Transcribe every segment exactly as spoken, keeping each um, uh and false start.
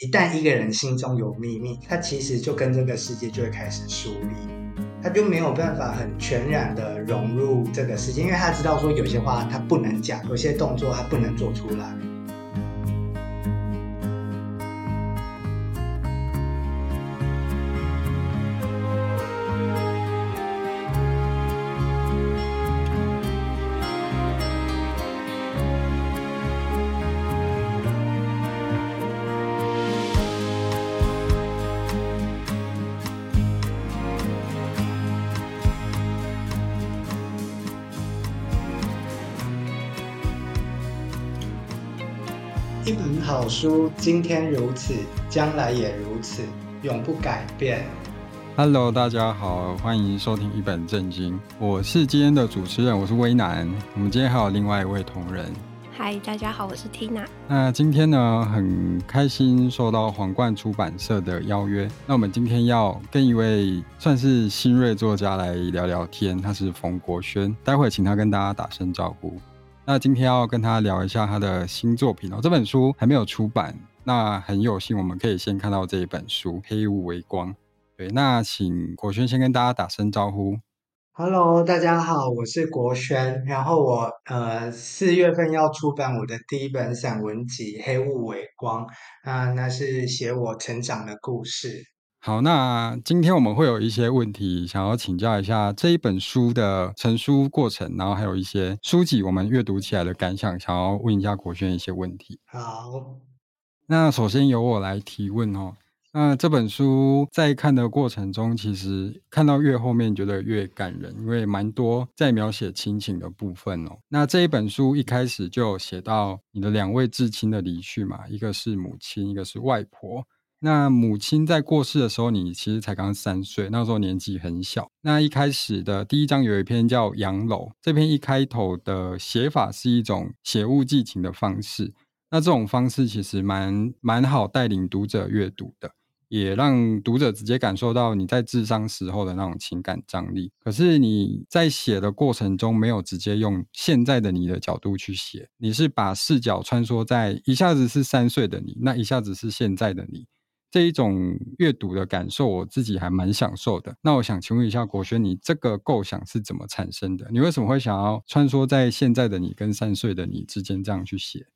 一旦一个人心中有秘密，他其实就跟这个世界就会开始疏离，他就没有办法很全然的融入这个世界，因为他知道说有些话他不能讲，有些动作他不能做出来。一本好书，今天如此，将来也如此，永不改变。Hello， 大家好，欢迎收听一本正经，我是今天的主持人，我是威南。我们今天还有另外一位同仁。嗨，大家好，我是 Tina。那今天呢，很开心受到皇冠出版社的邀约。那我们今天要跟一位算是新锐作家来聊聊天，他是冯国轩，待会请他跟大家打声招呼。那今天要跟他聊一下他的新作品哦，这本书还没有出版，那很有幸我们可以先看到这一本书《黑雾微光》。对，那请国轩先跟大家打声招呼。Hello， 大家好，我是国轩。然后我呃四月份要出版我的第一本散文集《黑雾微光》，啊，那是写我成长的故事。好，那今天我们会有一些问题想要请教一下这一本书的成书过程，然后还有一些书籍我们阅读起来的感想，想要问一下国轩一些问题。好，那首先由我来提问哦。那这本书在看的过程中，其实看到越后面觉得越感人，因为蛮多在描写亲情的部分哦。那这一本书一开始就有写到你的两位至亲的离去嘛，一个是母亲，一个是外婆。那母亲在过世的时候，你其实才刚三岁，那时候年纪很小。那一开始的第一章有一篇叫《洋楼》，这篇一开头的写法是一种写物寄情的方式。那这种方式其实蛮蛮好带领读者阅读的，也让读者直接感受到你在治伤时候的那种情感张力。可是你在写的过程中没有直接用现在的你的角度去写，你是把视角穿梭在一下子是三岁的你，那一下子是现在的你。这一种阅读的感受我自己还蛮享受的。那我想请问一下国轩，你这个构想是怎么产生的？你为什么会想要穿梭在现在的你跟三岁的你之间这样去写？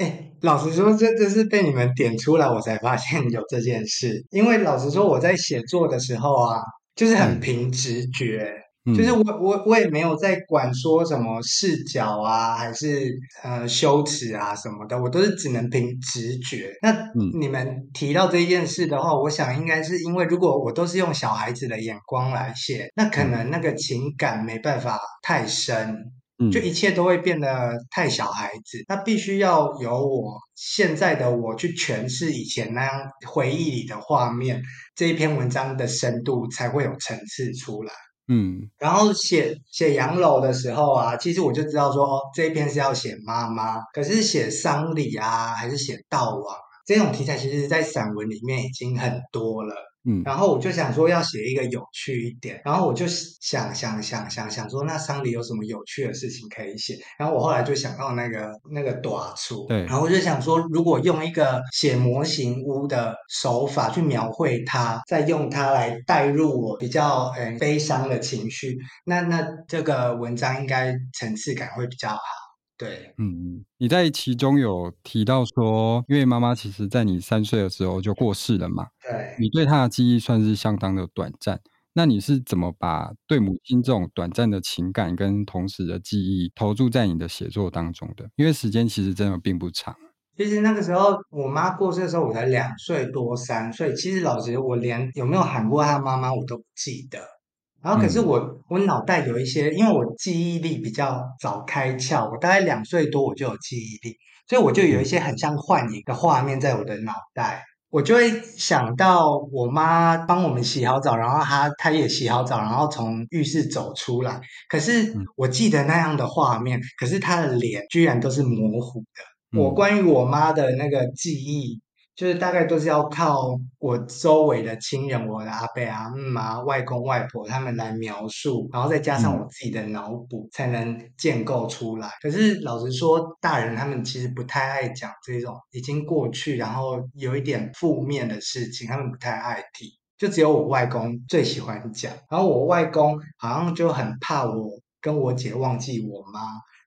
欸、老实说这真是被你们点出来我才发现有这件事。因为老实说我在写作的时候啊，就是很凭直觉、嗯、就是 我, 我, 我也没有在管说什么视角啊还是、呃、羞耻啊什么的，我都是只能凭直觉。那你们提到这件事的话，我想应该是因为如果我都是用小孩子的眼光来写，那可能那个情感没办法太深，就一切都会变得太小孩子，那必须要由我现在的我去诠释以前那样回忆里的画面，这一篇文章的深度才会有层次出来。嗯，然后写写洋楼的时候啊，其实我就知道说、哦、这一篇是要写妈妈，可是写丧礼啊还是写悼亡这种题材，其实在散文里面已经很多了。嗯，然后我就想说要写一个有趣一点，然后我就想想想想想说那丧礼有什么有趣的事情可以写，然后我后来就想到那个那个短处，对，然后我就想说如果用一个写模型屋的手法去描绘它，再用它来带入我比较、嗯、悲伤的情绪，那那这个文章应该层次感会比较好。对，嗯，你在其中有提到说，因为妈妈其实在你三岁的时候就过世了嘛，对，你对她的记忆算是相当的短暂。那你是怎么把对母亲这种短暂的情感跟同时的记忆投注在你的写作当中的？因为时间其实真的并不长。其实那个时候我妈过世的时候我才两岁多三岁，其实老实我连有没有喊过她妈妈我都不记得。然后可是我、嗯、我脑袋有一些，因为我记忆力比较早开窍，我大概两岁多我就有记忆力，所以我就有一些很像幻影的画面在我的脑袋，我就会想到我妈帮我们洗好澡，然后她她也洗好澡，然后从浴室走出来，可是我记得那样的画面，可是她的脸居然都是模糊的。我关于我妈的那个记忆就是大概都是要靠我周围的亲人，我的阿伯啊、嗯啊、外公外婆他们来描述，然后再加上我自己的脑补，才能建构出来。可是老实说，大人他们其实不太爱讲这种已经过去，然后有一点负面的事情，他们不太爱提。就只有我外公最喜欢讲，然后我外公好像就很怕我跟我姐忘记我妈。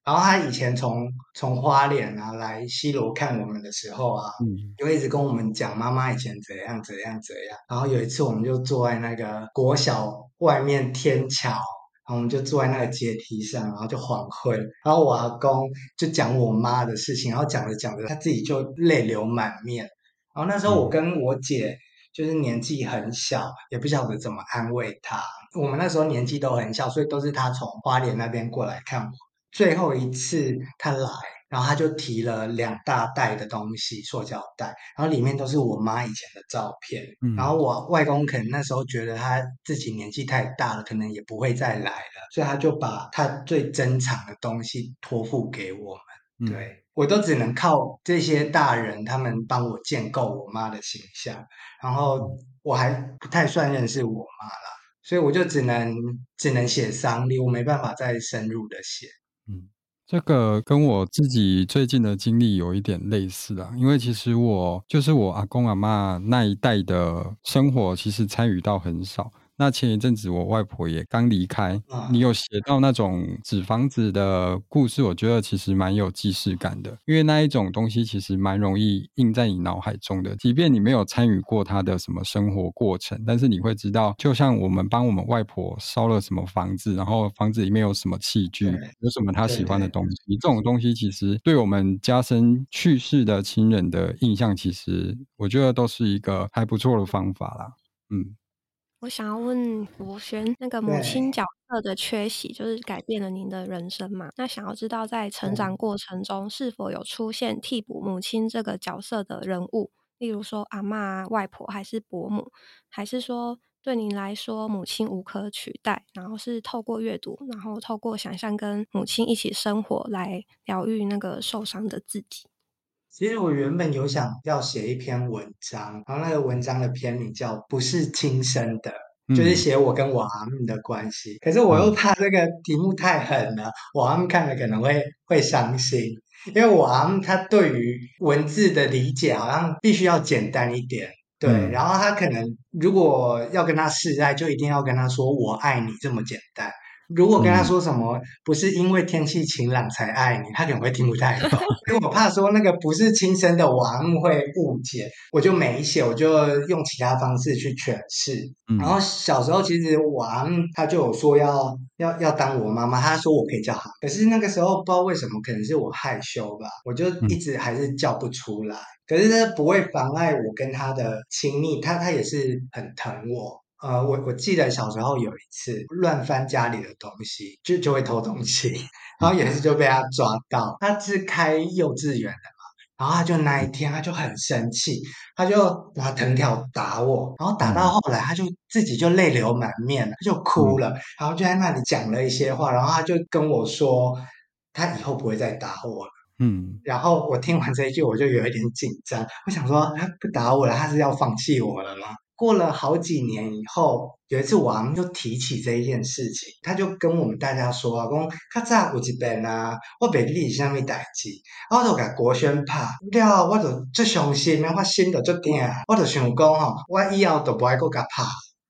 然后他以前从从花莲啊来西螺看我们的时候啊，嗯，就一直跟我们讲妈妈以前怎样怎样怎样。然后有一次我们就坐在那个国小外面天桥，然后我们就坐在那个阶梯上，然后就恍惚。然后我阿公就讲我妈的事情，然后讲着讲着他自己就泪流满面。然后那时候我跟我姐就是年纪很小，也不晓得怎么安慰她。我们那时候年纪都很小，所以都是她从花莲那边过来看我。最后一次他来，然后他就提了两大袋的东西，塑胶袋，然后里面都是我妈以前的照片，嗯，然后我外公可能那时候觉得他自己年纪太大了，可能也不会再来了，所以他就把他最珍藏的东西托付给我们，嗯，对，我都只能靠这些大人他们帮我建构我妈的形象，然后我还不太算认识我妈啦，所以我就只能只能写丧礼，我没办法再深入的写。嗯，这个跟我自己最近的经历有一点类似啦，因为其实我就是我阿公阿嬷那一代的生活其实参与到很少。那前一阵子我外婆也刚离开，你有写到那种纸房子的故事，我觉得其实蛮有既视感的，因为那一种东西其实蛮容易印在你脑海中的，即便你没有参与过她的什么生活过程，但是你会知道，就像我们帮我们外婆烧了什么房子，然后房子里面有什么器具，有什么她喜欢的东西，这种东西其实对我们加深去世的亲人的印象，其实我觉得都是一个还不错的方法啦。嗯，我想要问博轩，那个母亲角色的缺席就是改变了您的人生嘛，那想要知道在成长过程中是否有出现替补母亲这个角色的人物，例如说阿嬷、外婆还是伯母，还是说对您来说母亲无可取代，然后是透过阅读，然后透过想象跟母亲一起生活来疗愈那个受伤的自己。其实我原本有想要写一篇文章，然后那个文章的篇名叫《不是亲生的》，嗯，就是写我跟我阿嬷的关系。可是我又怕这个题目太狠了，我阿嬷看了可能会会伤心，因为我阿嬷她对于文字的理解好像必须要简单一点，对，嗯，然后她可能如果要跟她示爱，就一定要跟她说我爱你这么简单。如果跟他说什么，嗯，不是因为天气晴朗才爱你，他可能会听不太懂。因为我怕说那个不是亲生的王会误解，我就没写，我就用其他方式去诠释，嗯，然后小时候其实王他就有说要要要当我妈妈，他说我可以叫他，可是那个时候不知道为什么，可能是我害羞吧，我就一直还是叫不出来，嗯，可是这不会妨碍我跟他的亲密，他他也是很疼我。呃，我我记得小时候有一次乱翻家里的东西，就就会偷东西，然后有一次就被他抓到。他是开幼稚园的嘛，然后他就那一天他就很生气，他就拿藤条打我，然后打到后来他就自己就泪流满面了，他就哭了，然后就在那里讲了一些话，然后他就跟我说他以后不会再打我了。嗯，然后我听完这一句我就有一点紧张，我想说他不打我了，他是要放弃我了吗？过了好几年以后，有一次我阿嬷就提起这一件事情，他就跟我们大家说啊，说较早有一遍啊，我袂记是啥物代志，我就甲国轩拍了，我就足伤心，我心就足痛，我就想讲吼，我以后就不爱阁甲拍。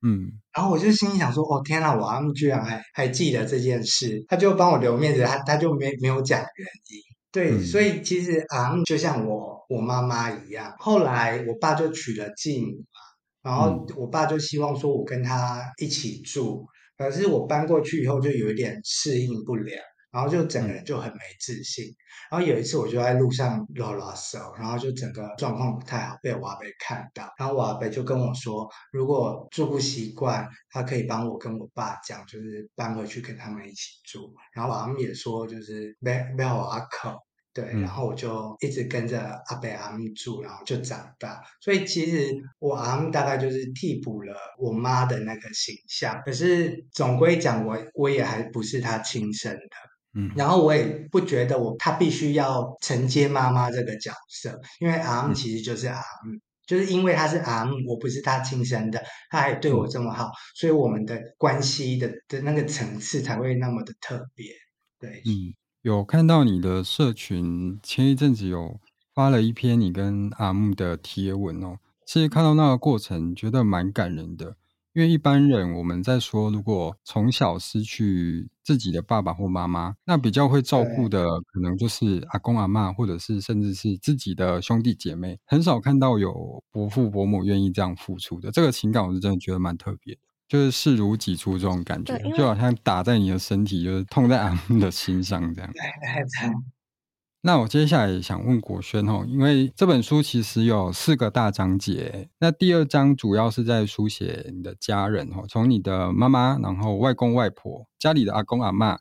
嗯，然后我就心里想说，哦天啊，我阿嬷居然还还记得这件事，他就帮我留面子，他他就没没有讲原因。对，嗯，所以其实阿嬷就像我我妈妈一样，后来我爸就娶了继母嘛。然后我爸就希望说我跟他一起住，可是我搬过去以后就有一点适应不良，然后就整个人就很没自信，然后有一次我就在路上拉拉手，然后就整个状况不太好，被我阿伯看到，然后我阿伯就跟我说如果住不习惯他可以帮我跟我爸讲，就是搬回去跟他们一起住，然后我阿嬷也说就是不要我阿口，对，然后我就一直跟着阿伯阿嬷住，然后就长大。所以其实我阿嬷大概就是替补了我妈的那个形象，可是总归讲我我也还不是她亲生的，嗯，然后我也不觉得我她必须要承接妈妈这个角色，因为阿嬷其实就是阿嬷，就是因为他是阿姆，我不是他亲生的，他还对我这么好，嗯、所以我们的关系 的, 的那个层次才会那么的特别。对，嗯，有看到你的社群前一阵子有发了一篇你跟阿姆的贴文哦，其实看到那个过程觉得蛮感人的，因为一般人我们在说如果从小失去自己的爸爸或妈妈，那比较会照顾的可能就是阿公阿嬷，或者是甚至是自己的兄弟姐妹，很少看到有伯父伯母愿意这样付出的，这个情感我是真的觉得蛮特别的，就是视如己出这种感觉，就好像打在你的身体，就是痛在阿姆的心上这样。对对对。那我接下来想问国轩哦，因为这本书其实有四个大章节，那第二章主要是在书写你的家人哦，从你的妈妈，然后外公外婆，家里的阿公阿嬷，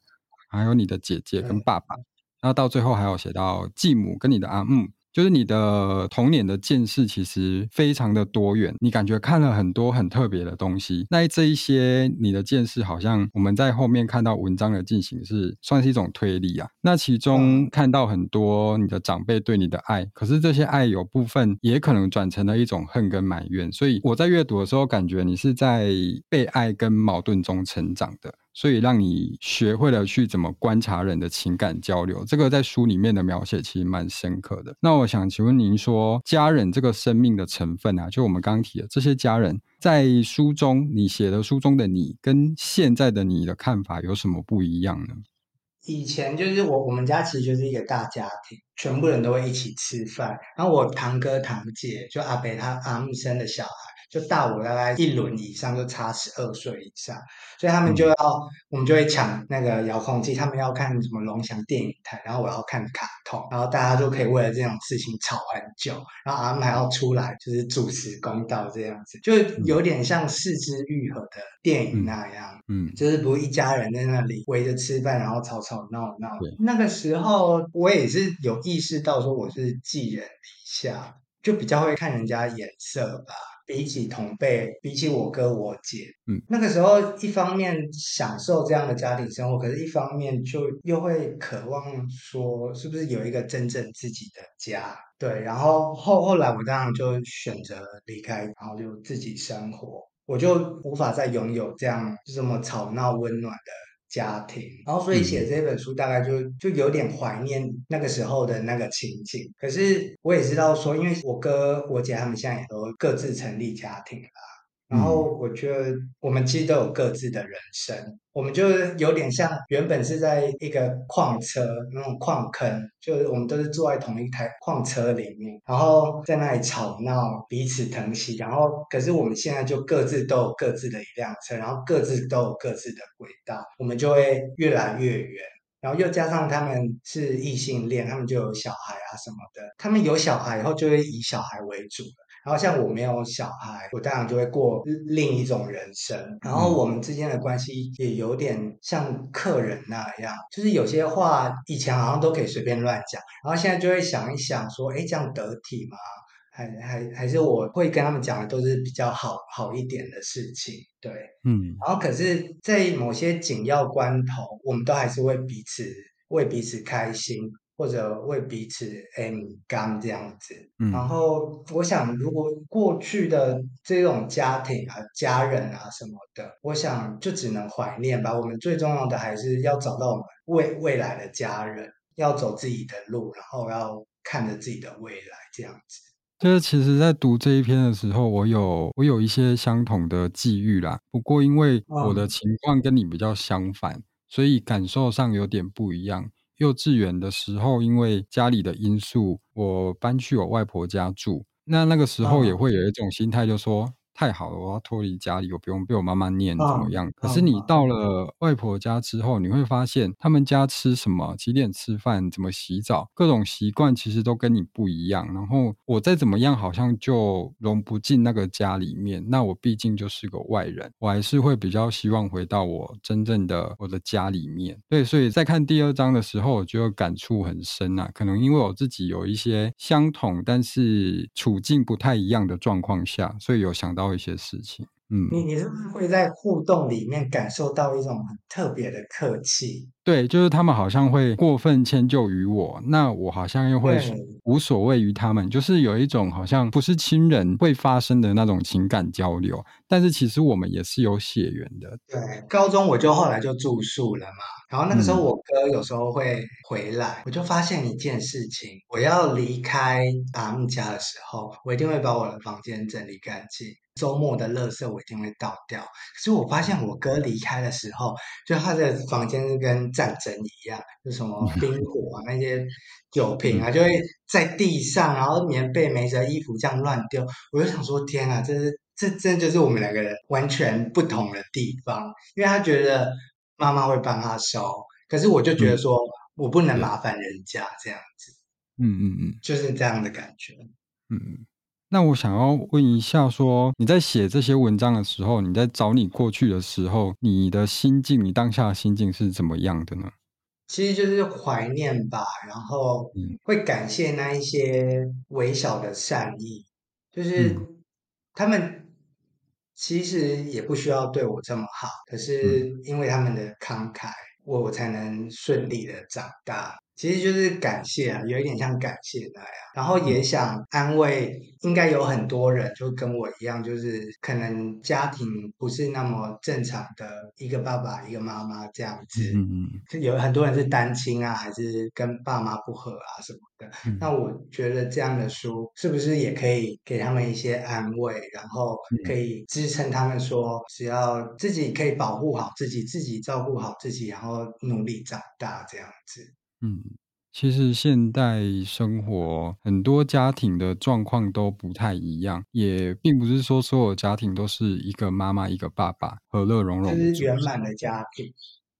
还有你的姐姐跟爸爸，那到最后还有写到继母跟你的阿姆，就是你的童年的见识其实非常的多元，你感觉看了很多很特别的东西，那这一些你的见识好像我们在后面看到文章的进行是算是一种推理啊。那其中看到很多你的长辈对你的爱，可是这些爱有部分也可能转成了一种恨跟埋怨，所以我在阅读的时候感觉你是在被爱跟矛盾中成长的，所以让你学会了去怎么观察人的情感交流，这个在书里面的描写其实蛮深刻的。那我想请问您说，家人这个生命的成分啊，就我们刚刚提的这些家人，在书中你写的书中的你跟现在的你的看法有什么不一样呢？以前就是我我们家其实就是一个大家庭，全部人都会一起吃饭，然后我堂哥堂姐就阿伯他阿姆生的小孩就大我大概一轮以上，就差十二岁以上，所以他们就要、嗯、我们就会抢那个遥控器，他们要看什么龙翔电影台，然后我要看卡通，然后大家就可以为了这种事情吵很久，然后阿姆还要出来就是主持公道，这样子就有点像四肢愈合的电影那样。嗯，就是不是一家人在那里围着吃饭然后吵吵闹闹。那个时候我也是有意识到说我是寄人篱下，就比较会看人家眼色吧，比起同辈，比起我哥我姐，嗯，那个时候一方面享受这样的家庭生活，可是一方面就又会渴望说是不是有一个真正自己的家。对，然后后后来我当然就选择离开，然后就自己生活，我就无法再拥有这样就这么吵闹温暖的家庭，然后所以写这本书大概就就有点怀念那个时候的那个情景。可是我也知道说，因为我哥我姐他们现在也都各自成立家庭啦，然后我觉得我们其实都有各自的人生，我们就有点像原本是在一个矿车那种矿坑，就是我们都是坐在同一台矿车里面，然后在那里吵闹彼此疼惜，然后可是我们现在就各自都有各自的一辆车，然后各自都有各自的轨道，我们就会越来越远。然后又加上他们是异性恋，他们就有小孩啊什么的，他们有小孩以后就会以小孩为主了，然后像我没有小孩，我当然就会过另一种人生。然后我们之间的关系也有点像客人那样，就是有些话以前好像都可以随便乱讲，然后现在就会想一想说，诶，这样得体吗？还还还是我会跟他们讲的都是比较好好一点的事情。对，嗯，然后可是在某些紧要关头，我们都还是会彼此为彼此开心，或者为彼此 M 刚这样子。嗯，然后我想如果过去的这种家庭啊家人啊什么的，我想就只能怀念吧。我们最重要的还是要找到我们未未来的家人，要走自己的路，然后要看着自己的未来这样子。就是其实在读这一篇的时候，我有我有一些相同的际遇啦，不过因为我的情况跟你比较相反，所以感受上有点不一样。幼稚园的时候，因为家里的因素，我搬去我外婆家住，那那个时候也会有一种心态，就说太好了，我要脱离家里，我不用被我妈妈念怎么样。可是你到了外婆家之后，你会发现他们家吃什么，几点吃饭，怎么洗澡，各种习惯其实都跟你不一样，然后我再怎么样好像就融不进那个家里面，那我毕竟就是个外人，我还是会比较希望回到我真正的我的家里面。对，所以在看第二章的时候，我就感触很深啊，可能因为我自己有一些相同但是处境不太一样的状况下，所以有想到到一些事情。你嗯，你是不是会在互动里面感受到一种很特别的客气？对，就是他们好像会过分迁就于我，那我好像又会是对，无所谓于他们，就是有一种好像不是亲人会发生的那种情感交流，但是其实我们也是有血缘的。对，高中我就后来就住宿了嘛，然后那个时候嗯我哥有时候会回来，我就发现一件事情，我要离开阿木家的时候，我一定会把我的房间整理干净，周末的垃圾我一定会倒掉。可是我发现我哥离开的时候，就他的房间是跟战争一样，就什么冰火啊那些酒瓶嗯，啊，就会在地上，然后棉被、没折、衣服这样乱丢。我就想说，天啊，这是这真就是我们两个人完全不同的地方，因为他觉得妈妈会帮他收，可是我就觉得嗯，说我不能对，麻烦人家，这样子嗯嗯嗯。就是这样的感觉。嗯，那我想要问一下说，你在写这些文章的时候，你在找你过去的时候，你的心境，你当下的心境是怎么样的呢？其实就是怀念吧，然后嗯会感谢那一些微小的善意，就是嗯他们其实也不需要对我这么好，可嗯是因为他们的慷慨，我我才能顺利的长大。其实就是感谢啊，有一点像感谢那样，然后也嗯想安慰，应该有很多人就跟我一样，就是可能家庭不是那么正常的一个爸爸一个妈妈这样子，嗯嗯有很多人是单亲啊，还是跟爸妈不和啊什么的。那嗯我觉得这样的书是不是也可以给他们一些安慰，然后可嗯以支撑他们说，只要自己可以保护好自己，自己照顾好自己，然后努力长大这样子。嗯。其实现代生活很多家庭的状况都不太一样，也并不是说所有家庭都是一个妈妈一个爸爸和乐融就融的是组圆成。满的家庭，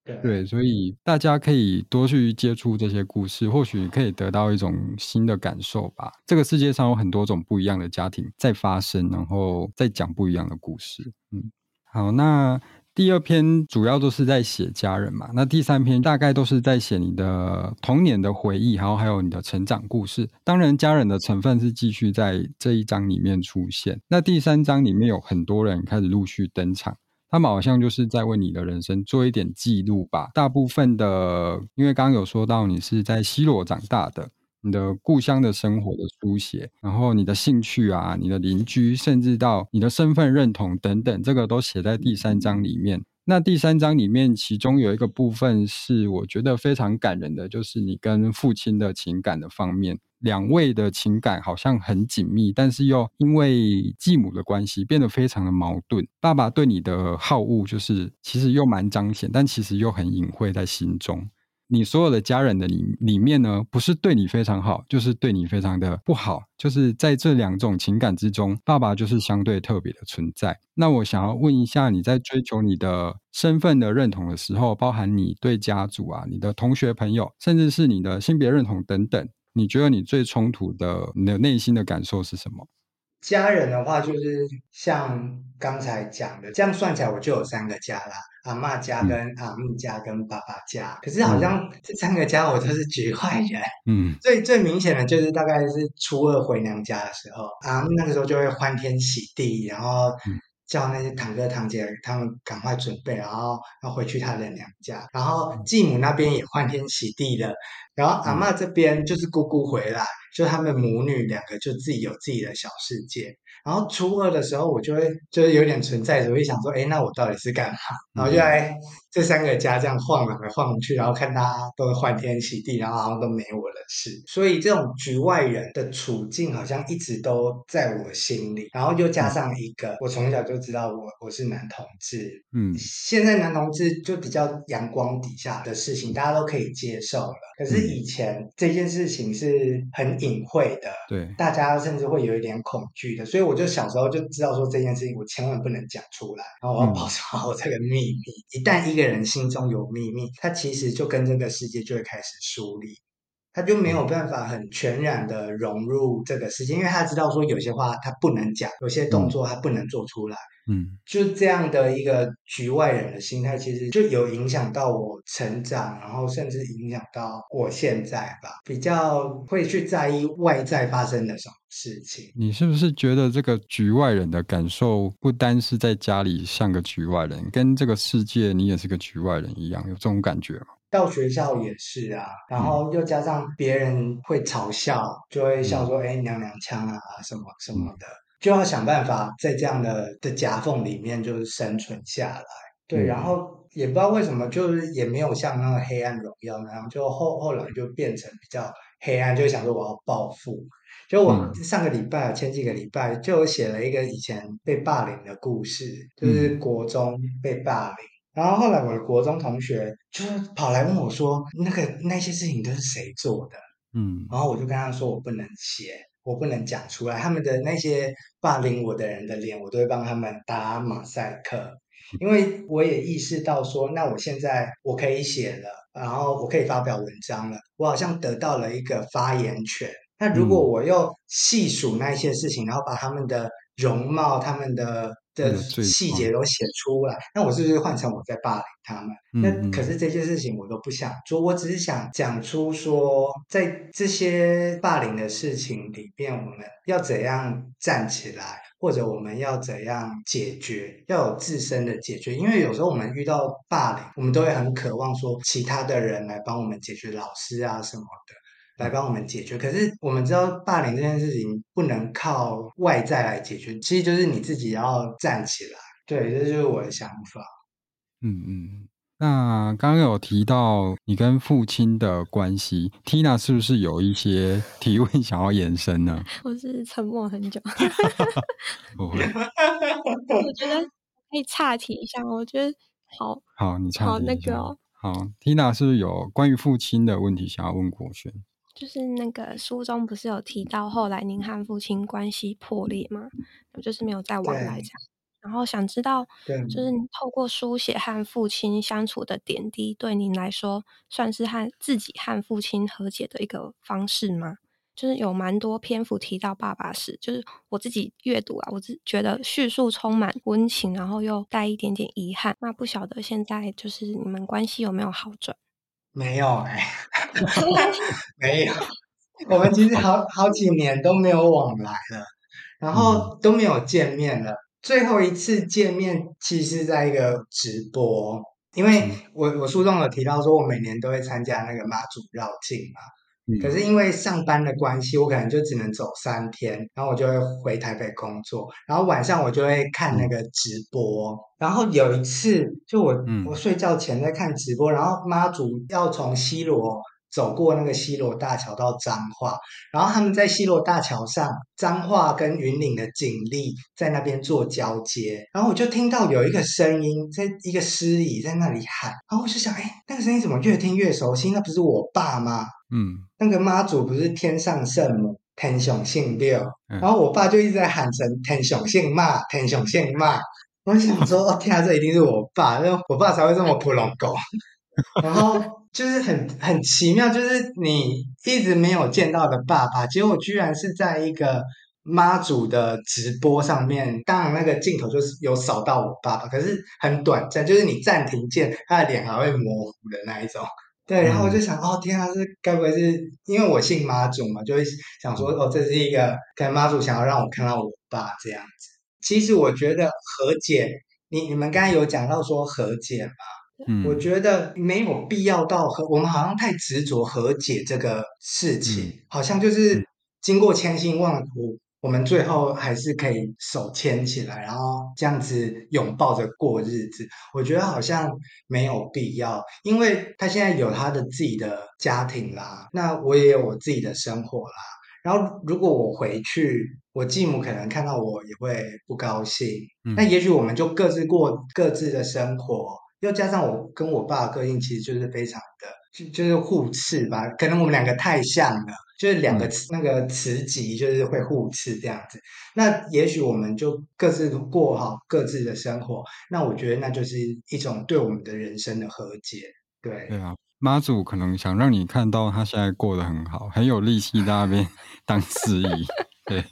对，对，所以大家可以多去接触这些故事，或许可以得到一种新的感受吧。这个世界上有很多种不一样的家庭在发生，然后在讲不一样的故事。嗯，好，那第二篇主要都是在写家人嘛，那第三篇大概都是在写你的童年的回忆，然后还有你的成长故事。当然，家人的成分是继续在这一章里面出现。那第三章里面有很多人开始陆续登场。他们好像就是在为你的人生做一点记录吧。大部分的，因为刚刚有说到你是在西罗长大的，你的故乡的生活的书写，然后你的兴趣啊、你的邻居，甚至到你的身份认同等等，这个都写在第三章里面。那第三章里面，其中有一个部分是我觉得非常感人的，就是你跟父亲的情感的方面。两位的情感好像很紧密，但是又因为继母的关系变得非常的矛盾。爸爸对你的好恶，就是其实又蛮彰显，但其实又很隐晦在心中。你所有的家人的里里面呢，不是对你非常好，就是对你非常的不好。就是在这两种情感之中，爸爸就是相对特别的存在。那我想要问一下，你在追求你的身份的认同的时候，包含你对家族啊、你的同学朋友，甚至是你的性别认同等等，你觉得你最冲突的，你的内心的感受是什么？家人的话，就是像刚才讲的，这样算起来我就有三个家啦，阿嬷家、嗯跟阿姆家、跟爸爸家。可是好嗯像这三个家我都是局外人，嗯最最明显的就是大概是初二回娘家的时候，阿姆那个时候就会欢天喜地，然后嗯叫那些堂哥堂姐他们赶快准备，然后要回去他的娘家。然后嗯继母那边也欢天喜地的，然后阿嗯嬷这边就是姑姑回来，就他们母女两个就自己有自己的小世界。然后初二的时候，我就会就是有点存在主义，想说，哎，那我到底是干嘛？然后就嗯来这三个家这样晃来晃去，然后看大家都欢天喜地，然后好像都没我的事。所以这种局外人的处境好像一直都在我心里，然后又加嗯上一个，我从小就知道我我是男同志，嗯现在男同志就比较阳光底下的事情，大家都可以接受了。可是嗯，以前这件事情是很隐晦的，对，大家甚至会有一点恐惧的。所以我就小时候就知道说这件事情我千万不能讲出来，然后我要保嗯守好我这个秘密。一旦一个人心中有秘密，他其实就跟这个世界就会开始疏离。他就没有办法很全然的融入这个世界，因为他知道说有些话他不能讲，有些动作他不能做出来。嗯，就这样的一个局外人的心态，其实就有影响到我成长，然后甚至影响到我现在吧，比较会去在意外在发生的什么事情。你是不是觉得这个局外人的感受，不单是在家里像个局外人，跟这个世界你也是个局外人一样，有这种感觉吗？到学校也是啊，然后又加上别人会嘲笑，就会笑说哎、嗯欸、娘娘腔啊什么什么的、嗯，就要想办法在这样的的夹缝里面就是生存下来。对、嗯、然后也不知道为什么，就是也没有像那个黑暗荣耀那样，就后后来就变成比较黑暗，就想说我要报复。就我上个礼拜、嗯、前几个礼拜就写了一个以前被霸凌的故事，就是国中被霸凌、嗯，然后后来我的国中同学就是跑来问我说那个那些事情都是谁做的，嗯，然后我就跟他说我不能写，我不能讲出来，他们的那些霸凌我的人的脸我都会帮他们打马赛克，因为我也意识到说那我现在我可以写了，然后我可以发表文章了，我好像得到了一个发言权。那如果我又细数那些事情，然后把他们的容貌他们的的细节都写出来，那我是不是换成我在霸凌他们？那可是这些事情我都不想做，我只是想讲出说在这些霸凌的事情里面我们要怎样站起来，或者我们要怎样解决，要有自身的解决。因为有时候我们遇到霸凌我们都会很渴望说其他的人来帮我们解决，老师啊什么的来帮我们解决，可是我们知道霸凌这件事情不能靠外在来解决，其实就是你自己要站起来。对，这就是我的想法。嗯嗯，那刚刚有提到你跟父亲的关系， Tina 是不是有一些提问想要延伸呢？我是沉默很久不会我觉得可以岔题一下，我觉得好好你岔题一下好那个哦。好 Tina 是不是有关于父亲的问题想要问国瑄？就是那个书中不是有提到后来您和父亲关系破裂吗？就是没有再往来这样。然后想知道就是透过书写和父亲相处的点滴，对您来说算是和自己和父亲和解的一个方式吗？就是有蛮多篇幅提到爸爸史，就是我自己阅读啊，我自觉得叙述充满温情，然后又带一点点遗憾。那不晓得现在就是你们关系有没有好转？没有哎、欸，没有，我们其实好好几年都没有往来了，然后都没有见面了。最后一次见面其实在一个直播，因为我我书中有提到说我每年都会参加那个妈祖绕境嘛，可是因为上班的关系我可能就只能走三天，然后我就会回台北工作，然后晚上我就会看那个直播。然后有一次就我、嗯、我睡觉前在看直播，然后妈祖要从西螺走过那个西螺大桥到彰化，然后他们在西螺大桥上彰化跟云林的警力在那边做交接，然后我就听到有一个声音在一个司仪在那里喊，然后我就想哎、欸，那个声音怎么越听越熟悉，那不是我爸吗？嗯，那个妈祖不是天上圣母天上圣母，然后我爸就一直在喊成天上圣母天上圣母，我想说哦天啊，这一定是我爸，我爸才会这么扑龙狗然后就是很很奇妙，就是你一直没有见到的爸爸，结果居然是在一个妈祖的直播上面，当然那个镜头就是有扫到我爸爸，可是很短暂，就是你暂停键他的脸还会模糊的那一种。对，然后我就想、嗯、哦天啊，这该不会是因为我信妈祖嘛，就会想说哦这是一个可能妈祖想要让我看到我爸这样子。其实我觉得和解，你你们刚才有讲到说和解嘛、嗯、我觉得没有必要到和我们好像太执着和解这个事情、嗯、好像就是经过千辛万苦我们最后还是可以手牵起来，然后这样子拥抱着过日子，我觉得好像没有必要，因为他现在有他的自己的家庭啦，那我也有我自己的生活啦，然后如果我回去我继母可能看到我也会不高兴、嗯、那也许我们就各自过各自的生活，又加上我跟我爸的个性其实就是非常的就是互斥吧，可能我们两个太像了，就是两个那个磁极就是会互斥这样子，那也许我们就各自过好各自的生活，那我觉得那就是一种对我们的人生的和解。对对啊，妈祖可能想让你看到他现在过得很好，很有力气在那边当司仪。对，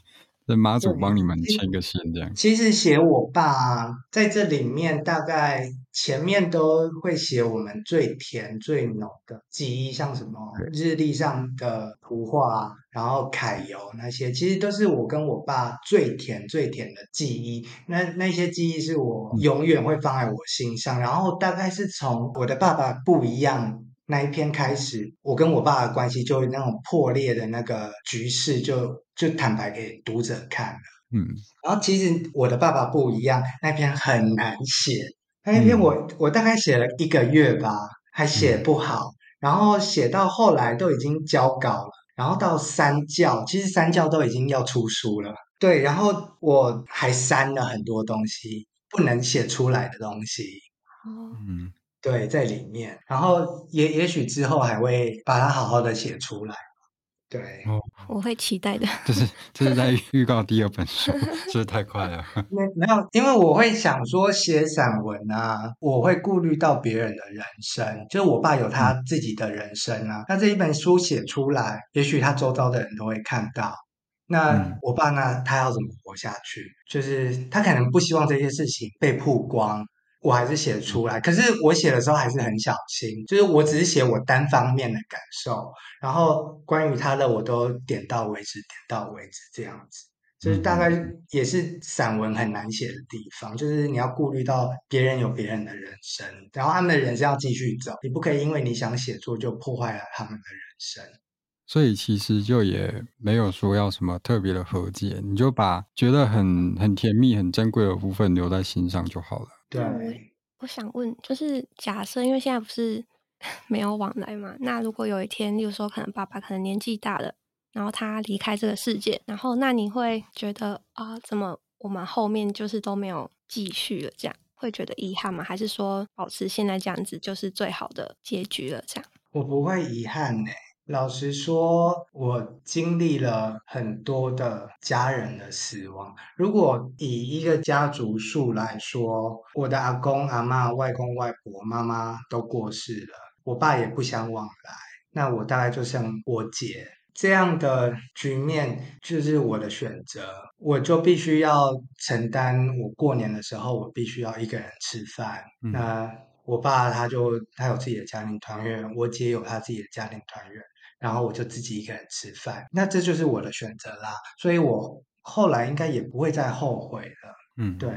这妈祖帮你们签个信这样。其实写我爸、啊、在这里面大概前面都会写我们最甜最浓的记忆，像什么日历上的图画，然后揩油那些，其实都是我跟我爸最甜最甜的记忆。那那些记忆是我永远会放在我心上、嗯、然后大概是从我的爸爸不一样那一篇开始，我跟我爸的关系就那种破裂的那个局势就就坦白给读者看了。嗯，然后其实我的爸爸不一样那篇很难写，那篇我、嗯、我大概写了一个月吧，还写不好、嗯、然后写到后来都已经交稿了，然后到三教，其实三教都已经要出书了，对，然后我还删了很多东西，不能写出来的东西，嗯，对，在里面，然后也也许之后还会把它好好的写出来，对、哦、我会期待的。这、就是这、就是在预告第二本书，这太快了。没有，因为我会想说写散文啊，我会顾虑到别人的人生，就是我爸有他自己的人生啊、嗯、那这一本书写出来，也许他周遭的人都会看到，那我爸呢，他要怎么活下去，就是他可能不希望这些事情被曝光，我还是写出来，可是我写的时候还是很小心，就是我只是写我单方面的感受，然后关于他的我都点到为止点到为止这样子，就是大概也是散文很难写的地方，就是你要顾虑到别人有别人的人生，然后他们的人生要继续走，你不可以因为你想写作就破坏了他们的人生。所以其实就也没有说要什么特别的和解，你就把觉得很很甜蜜很珍贵的部分留在心上就好了。对，我想问就是假设因为现在不是没有往来嘛，那如果有一天例如说可能爸爸可能年纪大了，然后他离开这个世界，然后那你会觉得啊、呃，怎么我们后面就是都没有继续了，这样会觉得遗憾吗？还是说保持现在这样子就是最好的结局了这样？我不会遗憾耶、欸老实说，我经历了很多的家人的死亡。如果以一个家族数来说，我的阿公、阿嬷、外公、外婆、妈妈都过世了，我爸也不相往来，那我大概就剩我姐。这样的局面就是我的选择，我就必须要承担，我过年的时候我必须要一个人吃饭。嗯、那我爸他就他有自己的家庭团圆，我姐有他自己的家庭团圆，然后我就自己一个人吃饭，那这就是我的选择啦，所以我后来应该也不会再后悔了。嗯，对。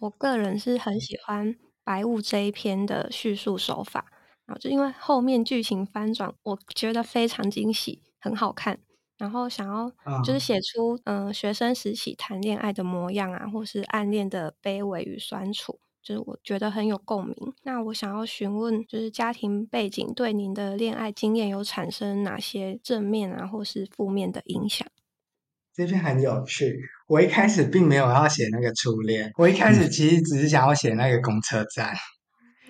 我个人是很喜欢白雾这一篇的叙述手法，然后就因为后面剧情翻转，我觉得非常惊喜，很好看，然后想要就是写出、嗯呃、学生时期谈恋爱的模样啊，或是暗恋的卑微与酸楚，就是我觉得很有共鸣。那我想要询问就是家庭背景对您的恋爱经验有产生哪些正面啊或是负面的影响？这篇很有趣，我一开始并没有要写那个初恋，我一开始其实只是想要写那个公车站、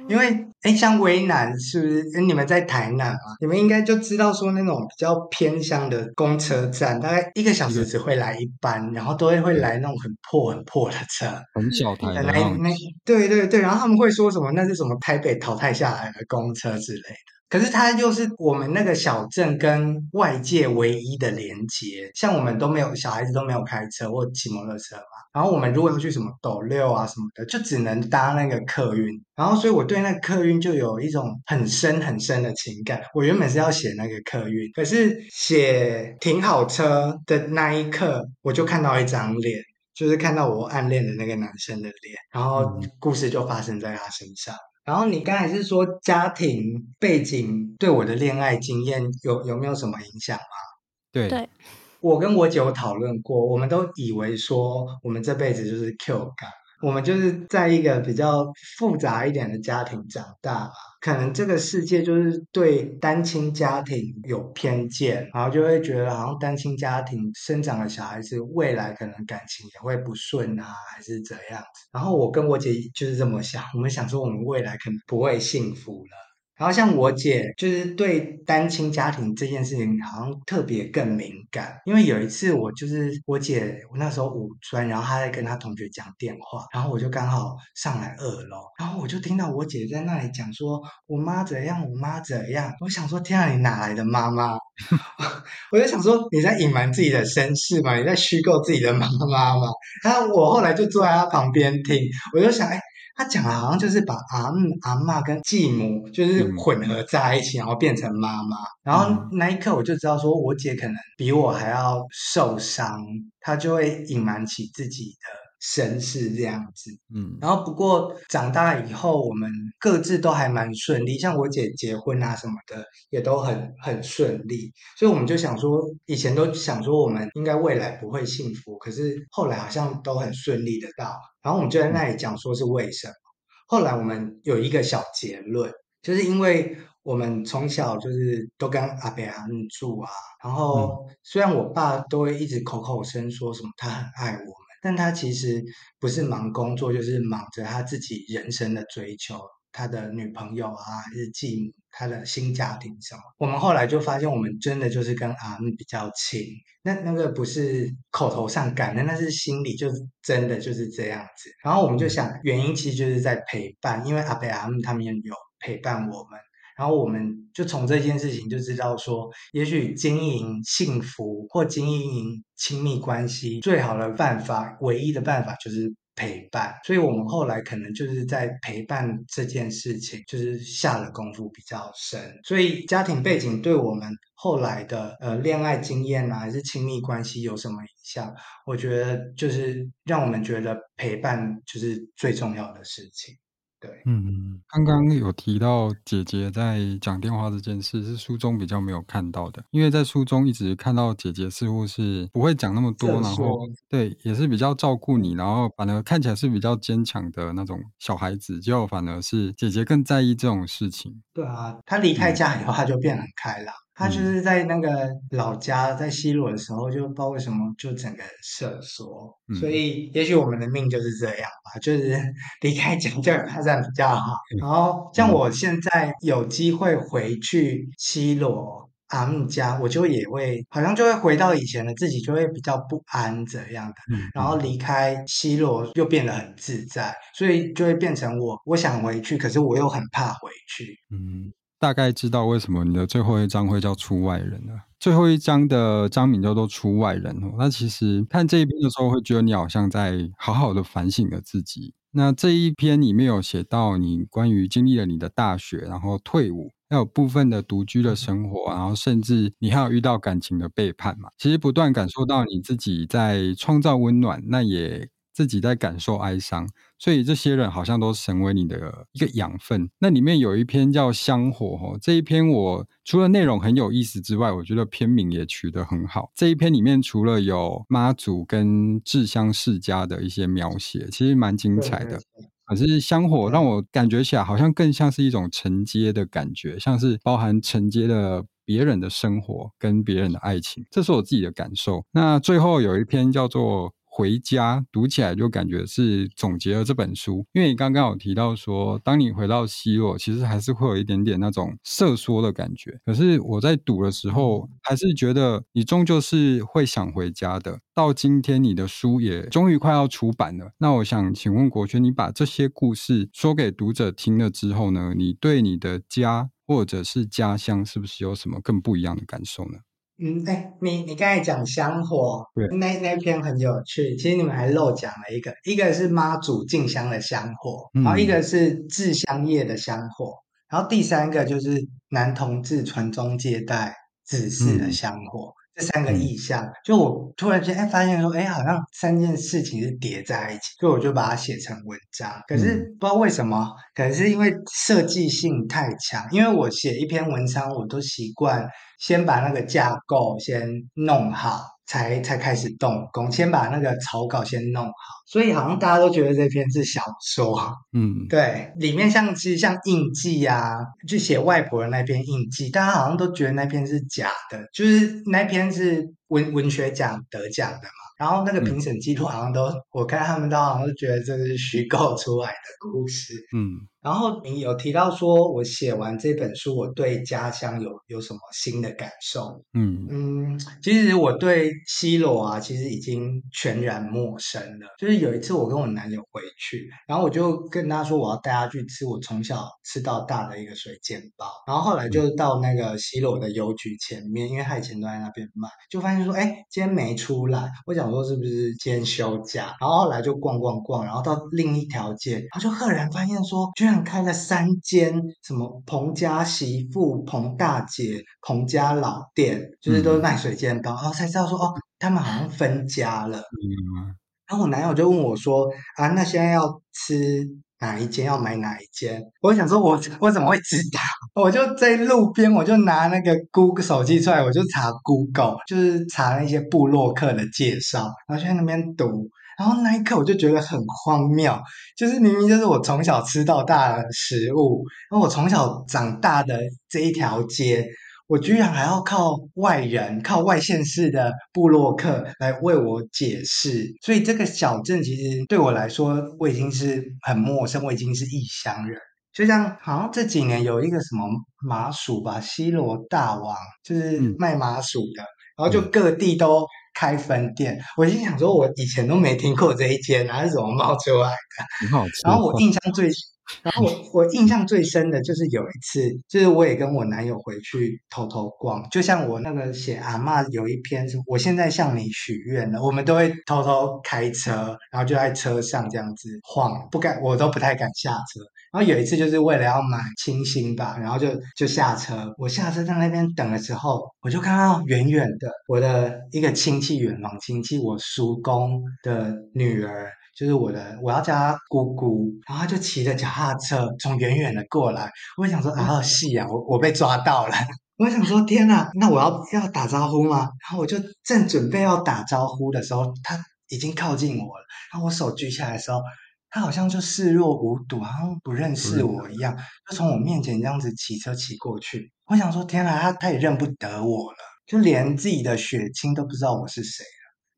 嗯、因为诶像维南是不是你们在台南啊，你们应该就知道说那种比较偏乡的公车站大概一个小时只会来一班，然后都会来那种很破很破的车，很小台的那那对对对，然后他们会说什么那是什么台北淘汰下来的公车之类的，可是它又是我们那个小镇跟外界唯一的连结，像我们都没有小孩子都没有开车或骑摩托车嘛，然后我们如果要去什么斗六啊什么的就只能搭那个客运，然后所以我对那个客运就有一种很深很深的情感。我原本是要写那个客运，可是写停好车的那一刻我就看到一张脸，就是看到我暗恋的那个男生的脸，然后故事就发生在他身上。然后你刚才是说家庭背景对我的恋爱经验有有没有什么影响吗？对，我跟我姐有讨论过，我们都以为说我们这辈子就是 Q 感，我们就是在一个比较复杂一点的家庭长大吧，可能这个世界就是对单亲家庭有偏见，然后就会觉得好像单亲家庭生长的小孩子未来可能感情也会不顺啊还是怎样，然后我跟我姐就是这么想，我们想说我们未来可能不会幸福了，然后像我姐就是对单亲家庭这件事情好像特别更敏感，因为有一次我就是我姐我那时候五专，然后她在跟她同学讲电话，然后我就刚好上来二楼，然后我就听到我姐在那里讲说我妈怎样我妈怎样，我想说天啊你哪来的妈妈我就想说你在隐瞒自己的身世吗？你在虚构自己的妈妈吗？然后我后来就坐在她旁边听，我就想哎。他讲的好像就是把阿姆、阿嬷跟继母就是混合在一起，然后变成妈妈。然后那一刻我就知道说我姐可能比我还要受伤，她就会隐瞒起自己的身世这样子。嗯，然后不过长大以后我们各自都还蛮顺利，像我姐结婚啊什么的也都很很顺利，所以我们就想说以前都想说我们应该未来不会幸福，可是后来好像都很顺利得到，然后我们就在那里讲说是为什么。后来我们有一个小结论，就是因为我们从小就是都跟阿伯阿姆住啊，然后虽然我爸都会一直口口声说什么他很爱我们，但他其实不是忙工作，就是忙着他自己人生的追求，他的女朋友啊，还是继母，他的新家庭什么。我们后来就发现，我们真的就是跟阿姆比较亲，那那个不是口头上感恩，那是心里就真的就是这样子。然后我们就想，原因其实就是在陪伴，因为阿伯阿姆他们有陪伴我们。然后我们就从这件事情就知道说，也许经营幸福或经营亲密关系最好的办法，唯一的办法就是陪伴。所以我们后来可能就是在陪伴这件事情就是下了功夫比较深，所以家庭背景对我们后来的呃恋爱经验啊，还是亲密关系有什么影响，我觉得就是让我们觉得陪伴就是最重要的事情。嗯，刚刚有提到姐姐在讲电话这件事，是书中比较没有看到的，因为在书中一直看到姐姐似乎是不会讲那么多，然后对也是比较照顾你，然后反而看起来是比较坚强的那种小孩子，就反而是姐姐更在意这种事情。对啊，她离开家以后她就变很开朗，她就是在那个老家在西鲁的时候就不知道为什么就整个瑟缩，嗯，所以也许我们的命就是这样吧，就是离开家就发展比较好。然后像我现在有机会回去西鲁阿姆家，我就也会好像就会回到以前的自己，就会比较不安这样的，嗯，然后离开西鲁又变得很自在，所以就会变成我我想回去，可是我又很怕回去。嗯，大概知道为什么你的最后一章会叫出外人了，最后一章的章名叫做出外人，哦，那其实看这一篇的时候会觉得你好像在好好的反省了自己。那这一篇里面有写到你关于经历了你的大学，然后退伍，还有部分的独居的生活，然后甚至你还有遇到感情的背叛嘛，其实不断感受到你自己在创造温暖，那也自己在感受哀伤，所以这些人好像都成为你的一个养分。那里面有一篇叫香火，这一篇我除了内容很有意思之外，我觉得篇名也取得很好。这一篇里面除了有妈祖跟志香世家的一些描写，其实蛮精彩的，可是香火让我感觉起来好像更像是一种承接的感觉，像是包含承接的别人的生活跟别人的爱情，这是我自己的感受。那最后有一篇叫做回家，读起来就感觉是总结了这本书，因为你刚刚有提到说当你回到西洛其实还是会有一点点那种瑟缩的感觉，可是我在读的时候还是觉得你终究是会想回家的。到今天你的书也终于快要出版了，那我想请问国轩，你把这些故事说给读者听了之后呢，你对你的家或者是家乡是不是有什么更不一样的感受呢？嗯，哎，你你刚才讲香火，那那篇很有趣。其实你们还漏讲了一个，一个是妈祖进香的香火，嗯，然后一个是制香业的香火，然后第三个就是男同志传宗接代子嗣的香火。嗯，这三个意象，就我突然间哎发现说，哎，好像三件事情是叠在一起，所以我就把它写成文章。可是不知道为什么，可能是因为设计性太强，因为我写一篇文章，我都习惯先把那个架构先弄好，才才开始动工，先把那个草稿先弄好，所以好像大家都觉得这篇是小说。嗯，对，里面像其实像印记啊，就写外婆的那篇印记，大家好像都觉得那篇是假的，就是那篇是文文学奖得奖的嘛，然后那个评审记录好像都，嗯，我看他们都好像都觉得这是虚构出来的故事。嗯，然后你有提到说我写完这本书我对家乡有有什么新的感受。嗯嗯，其实我对西螺啊其实已经全然陌生了。就是有一次我跟我男友回去，然后我就跟他说我要带他去吃我从小吃到大的一个水煎包，然后后来就到那个西螺的邮局前面，因为他以前都在那边卖，就发现说哎，今天没出来，我想说是不是今天休假，然后后来就逛逛逛，然后到另一条街，然后就赫然发现说居然开了三间什么彭家媳妇、彭大姐、彭家老店，就是都卖水煎包，然后才知道说哦，他们好像分家了。嗯，然后我男友就问我说啊，那现在要吃哪一间，要买哪一间？我想说我我怎么会知道，我就在路边，我就拿那个 Google 手机出来，我就查 Google， 就是查那些部落客的介绍，然后就在那边读，然后那一刻我就觉得很荒谬，就是明明就是我从小吃到大的食物，然后我从小长大的这一条街，我居然还要靠外人、靠外县市的部落客来为我解释，所以这个小镇其实对我来说，我已经是很陌生，我已经是异乡人。就像好像这几年有一个什么麻薯吧，西螺大王，就是卖麻薯的，然后就各地都开分店，我心想说我以前都没听过这一间，哪是怎么冒出来的？很好吃。然后我印象最然后我我印象最深的就是有一次，就是我也跟我男友回去偷偷逛，就像我那个写阿嬷有一篇是我现在向你许愿了，我们都会偷偷开车，然后就在车上这样子晃，不敢，我都不太敢下车。然后有一次就是为了要买清新吧，然后就就下车，我下车在那边等的时候，我就看到远远的我的一个亲戚，远房亲戚，我叔公的女儿，就是我的，我要叫她姑姑，然后她就骑着脚踏车从远远的过来，我想说啊，戏啊，我我被抓到了，我想说天哪，那我要要打招呼吗？然后我就正准备要打招呼的时候，她已经靠近我了，然后我手举起来的时候，她好像就视若无睹，好像不认识我一样，就从我面前这样子骑车骑过去，我想说天哪，她她也认不得我了，就连自己的血亲都不知道我是谁。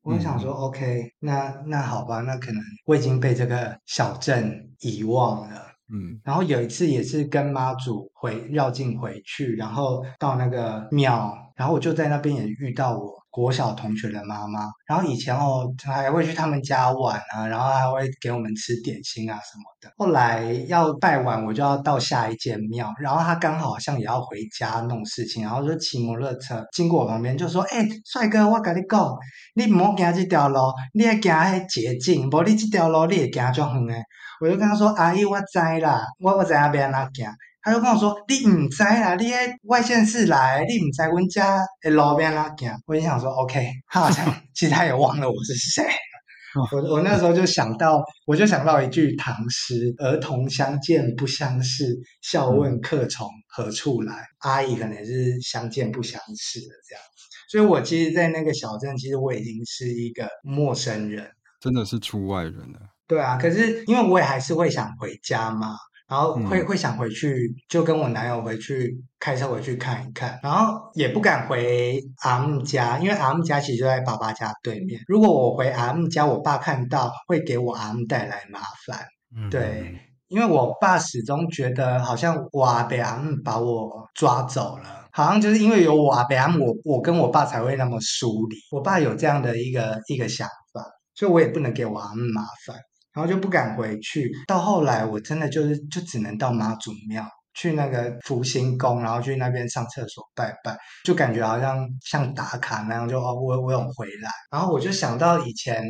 我想说 OK， 那那好吧，那可能我已经被这个小镇遗忘了。嗯，然后有一次也是跟妈祖回绕境回去，然后到那个庙，然后我就在那边也遇到我国小同学的妈妈，然后以前哦还会去他们家玩啊，然后还会给我们吃点心啊什么的。后来要拜完，我就要到下一间庙，然后他刚好好像也要回家弄事情，然后就骑摩托车经过我旁边，就说哎、欸，帅哥，我跟你讲，你不要走这条路，你要走那捷径，不然你这条路你会走很远的。我就跟他说阿姨，我知啦，我我知道要怎么走。他就跟我说你不知啦，你在外县市来，你不知我们家的路要怎么走。我就想说 OK， 他好像其实他也忘了我是谁。我我那时候就想到，我就想到一句唐诗：儿童相见不相识，笑问客从何处来。阿姨可能是相见不相识的这样。所以我其实在那个小镇，其实我已经是一个陌生人，真的是出外人了。对啊，可是因为我也还是会想回家嘛，然后会、嗯、会想回去，就跟我男友回去开车回去看一看，然后也不敢回阿姆家，因为阿姆家其实就在爸爸家对面，如果我回阿姆家，我爸看到会给我阿姆带来麻烦。嗯，对，因为我爸始终觉得好像我阿伯阿姆把我抓走了，好像就是因为有我阿伯阿姆，我我跟我爸才会那么疏离，我爸有这样的一个一个想法，所以我也不能给我阿姆麻烦，然后就不敢回去。到后来我真的就是就只能到妈祖庙，去那个福兴宫，然后去那边上厕所拜拜，就感觉好像像打卡那样，就哦我我有回来。然后我就想到以前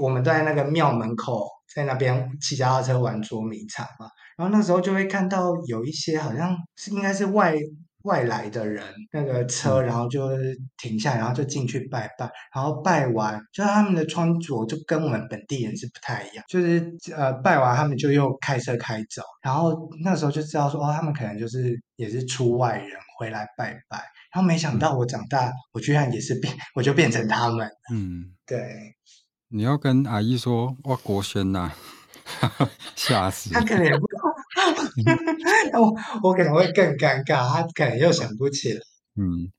我们在那个庙门口，在那边骑脚踏车玩捉迷藏嘛，然后那时候就会看到有一些好像是应该是外外来的人，那个车然后就停下，然后就进去拜拜，然后拜完就他们的穿着就跟我们本地人是不太一样，就是呃拜完他们就又开车开走，然后那时候就知道说哦他们可能就是也是出外人回来拜拜，然后没想到我长大、嗯、我居然也是变我就变成他们。嗯，对，你要跟阿姨说我国轩呐、啊，吓死他可能也不我, 我可能会更尴尬，他可能又想不起来。嗯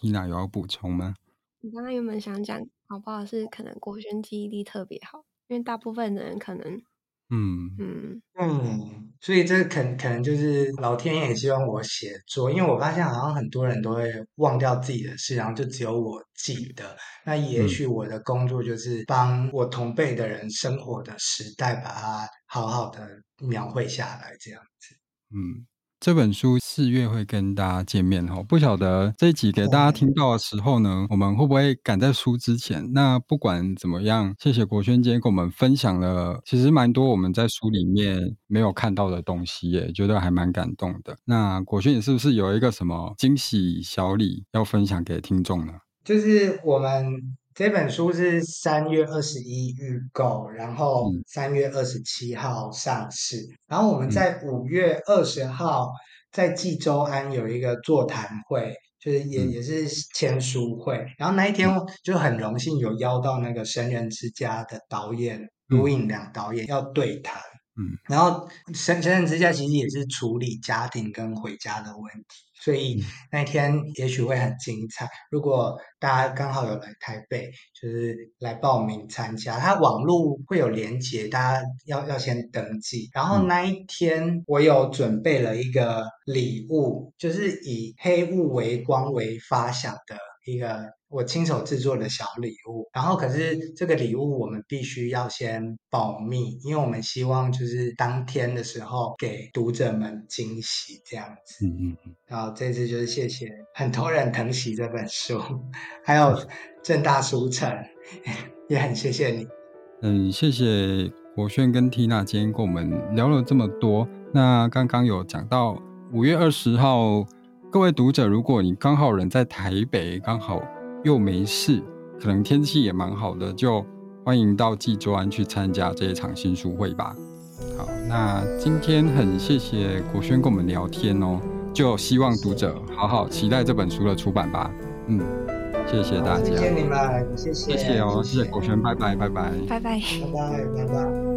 ，Tina有要补充吗？你刚刚原本想讲，好不好是可能国轩记忆力特别好，因为大部分的人可能嗯嗯嗯，所以这肯可能就是老天爷也希望我写作，因为我发现好像很多人都会忘掉自己的事，然后就只有我记得。那也嗯许我的工作就是帮我同辈的人生活的时代，把它好好的描绘下来，这样子。嗯，这本书四月会跟大家见面哈，不晓得这一集给大家听嗯，到的时候呢，我们会不会赶在书之前？那不管怎么样，谢谢国轩今天跟我们分享了，其实蛮多我们在书里面没有看到的东西耶，觉得还蛮感动的。那国轩，你是不是有一个什么惊喜小礼要分享给听众呢？就是我们这本书是三月二十一预购，然后嗯三月二十七号上市，然后我们嗯在五月二十号在济州安有一个座谈会，就是也嗯也是签书会，然后那一天嗯就很荣幸有邀到那个《神人之家》的导演卢嗯颖良导演要对谈。嗯然后神神人之家其实也是处理家庭跟回家的问题，所以嗯那天也许会很精彩。如果大家刚好有来台北，就是来报名参加，它网络会有连结，大家要要先登记。然后嗯那一天我有准备了一个礼物，就是以黑雾为光为发想的一个我亲手制作的小礼物。然后可是这个礼物我们必须要先保密，因为我们希望就是当天的时候给读者们惊喜这样子。嗯嗯，然后这次就是谢谢很多人疼惜这本书，还有正大书城，也很谢谢你。嗯，谢谢国轩跟缇娜今天跟我们聊了这么多。那刚刚有讲到五月二十号，各位读者，如果你刚好人在台北，刚好又没事，可能天气也蛮好的，就欢迎到济州安去参加这一场新书会吧。好，那今天很谢谢国轩跟我们聊天哦，就希望读是，者好好期待这本书的出版吧。嗯，谢谢好，大谢家，谢你们，谢谢谢，谢哦，谢谢谢，国轩，拜拜，拜拜。拜拜。拜拜，拜拜。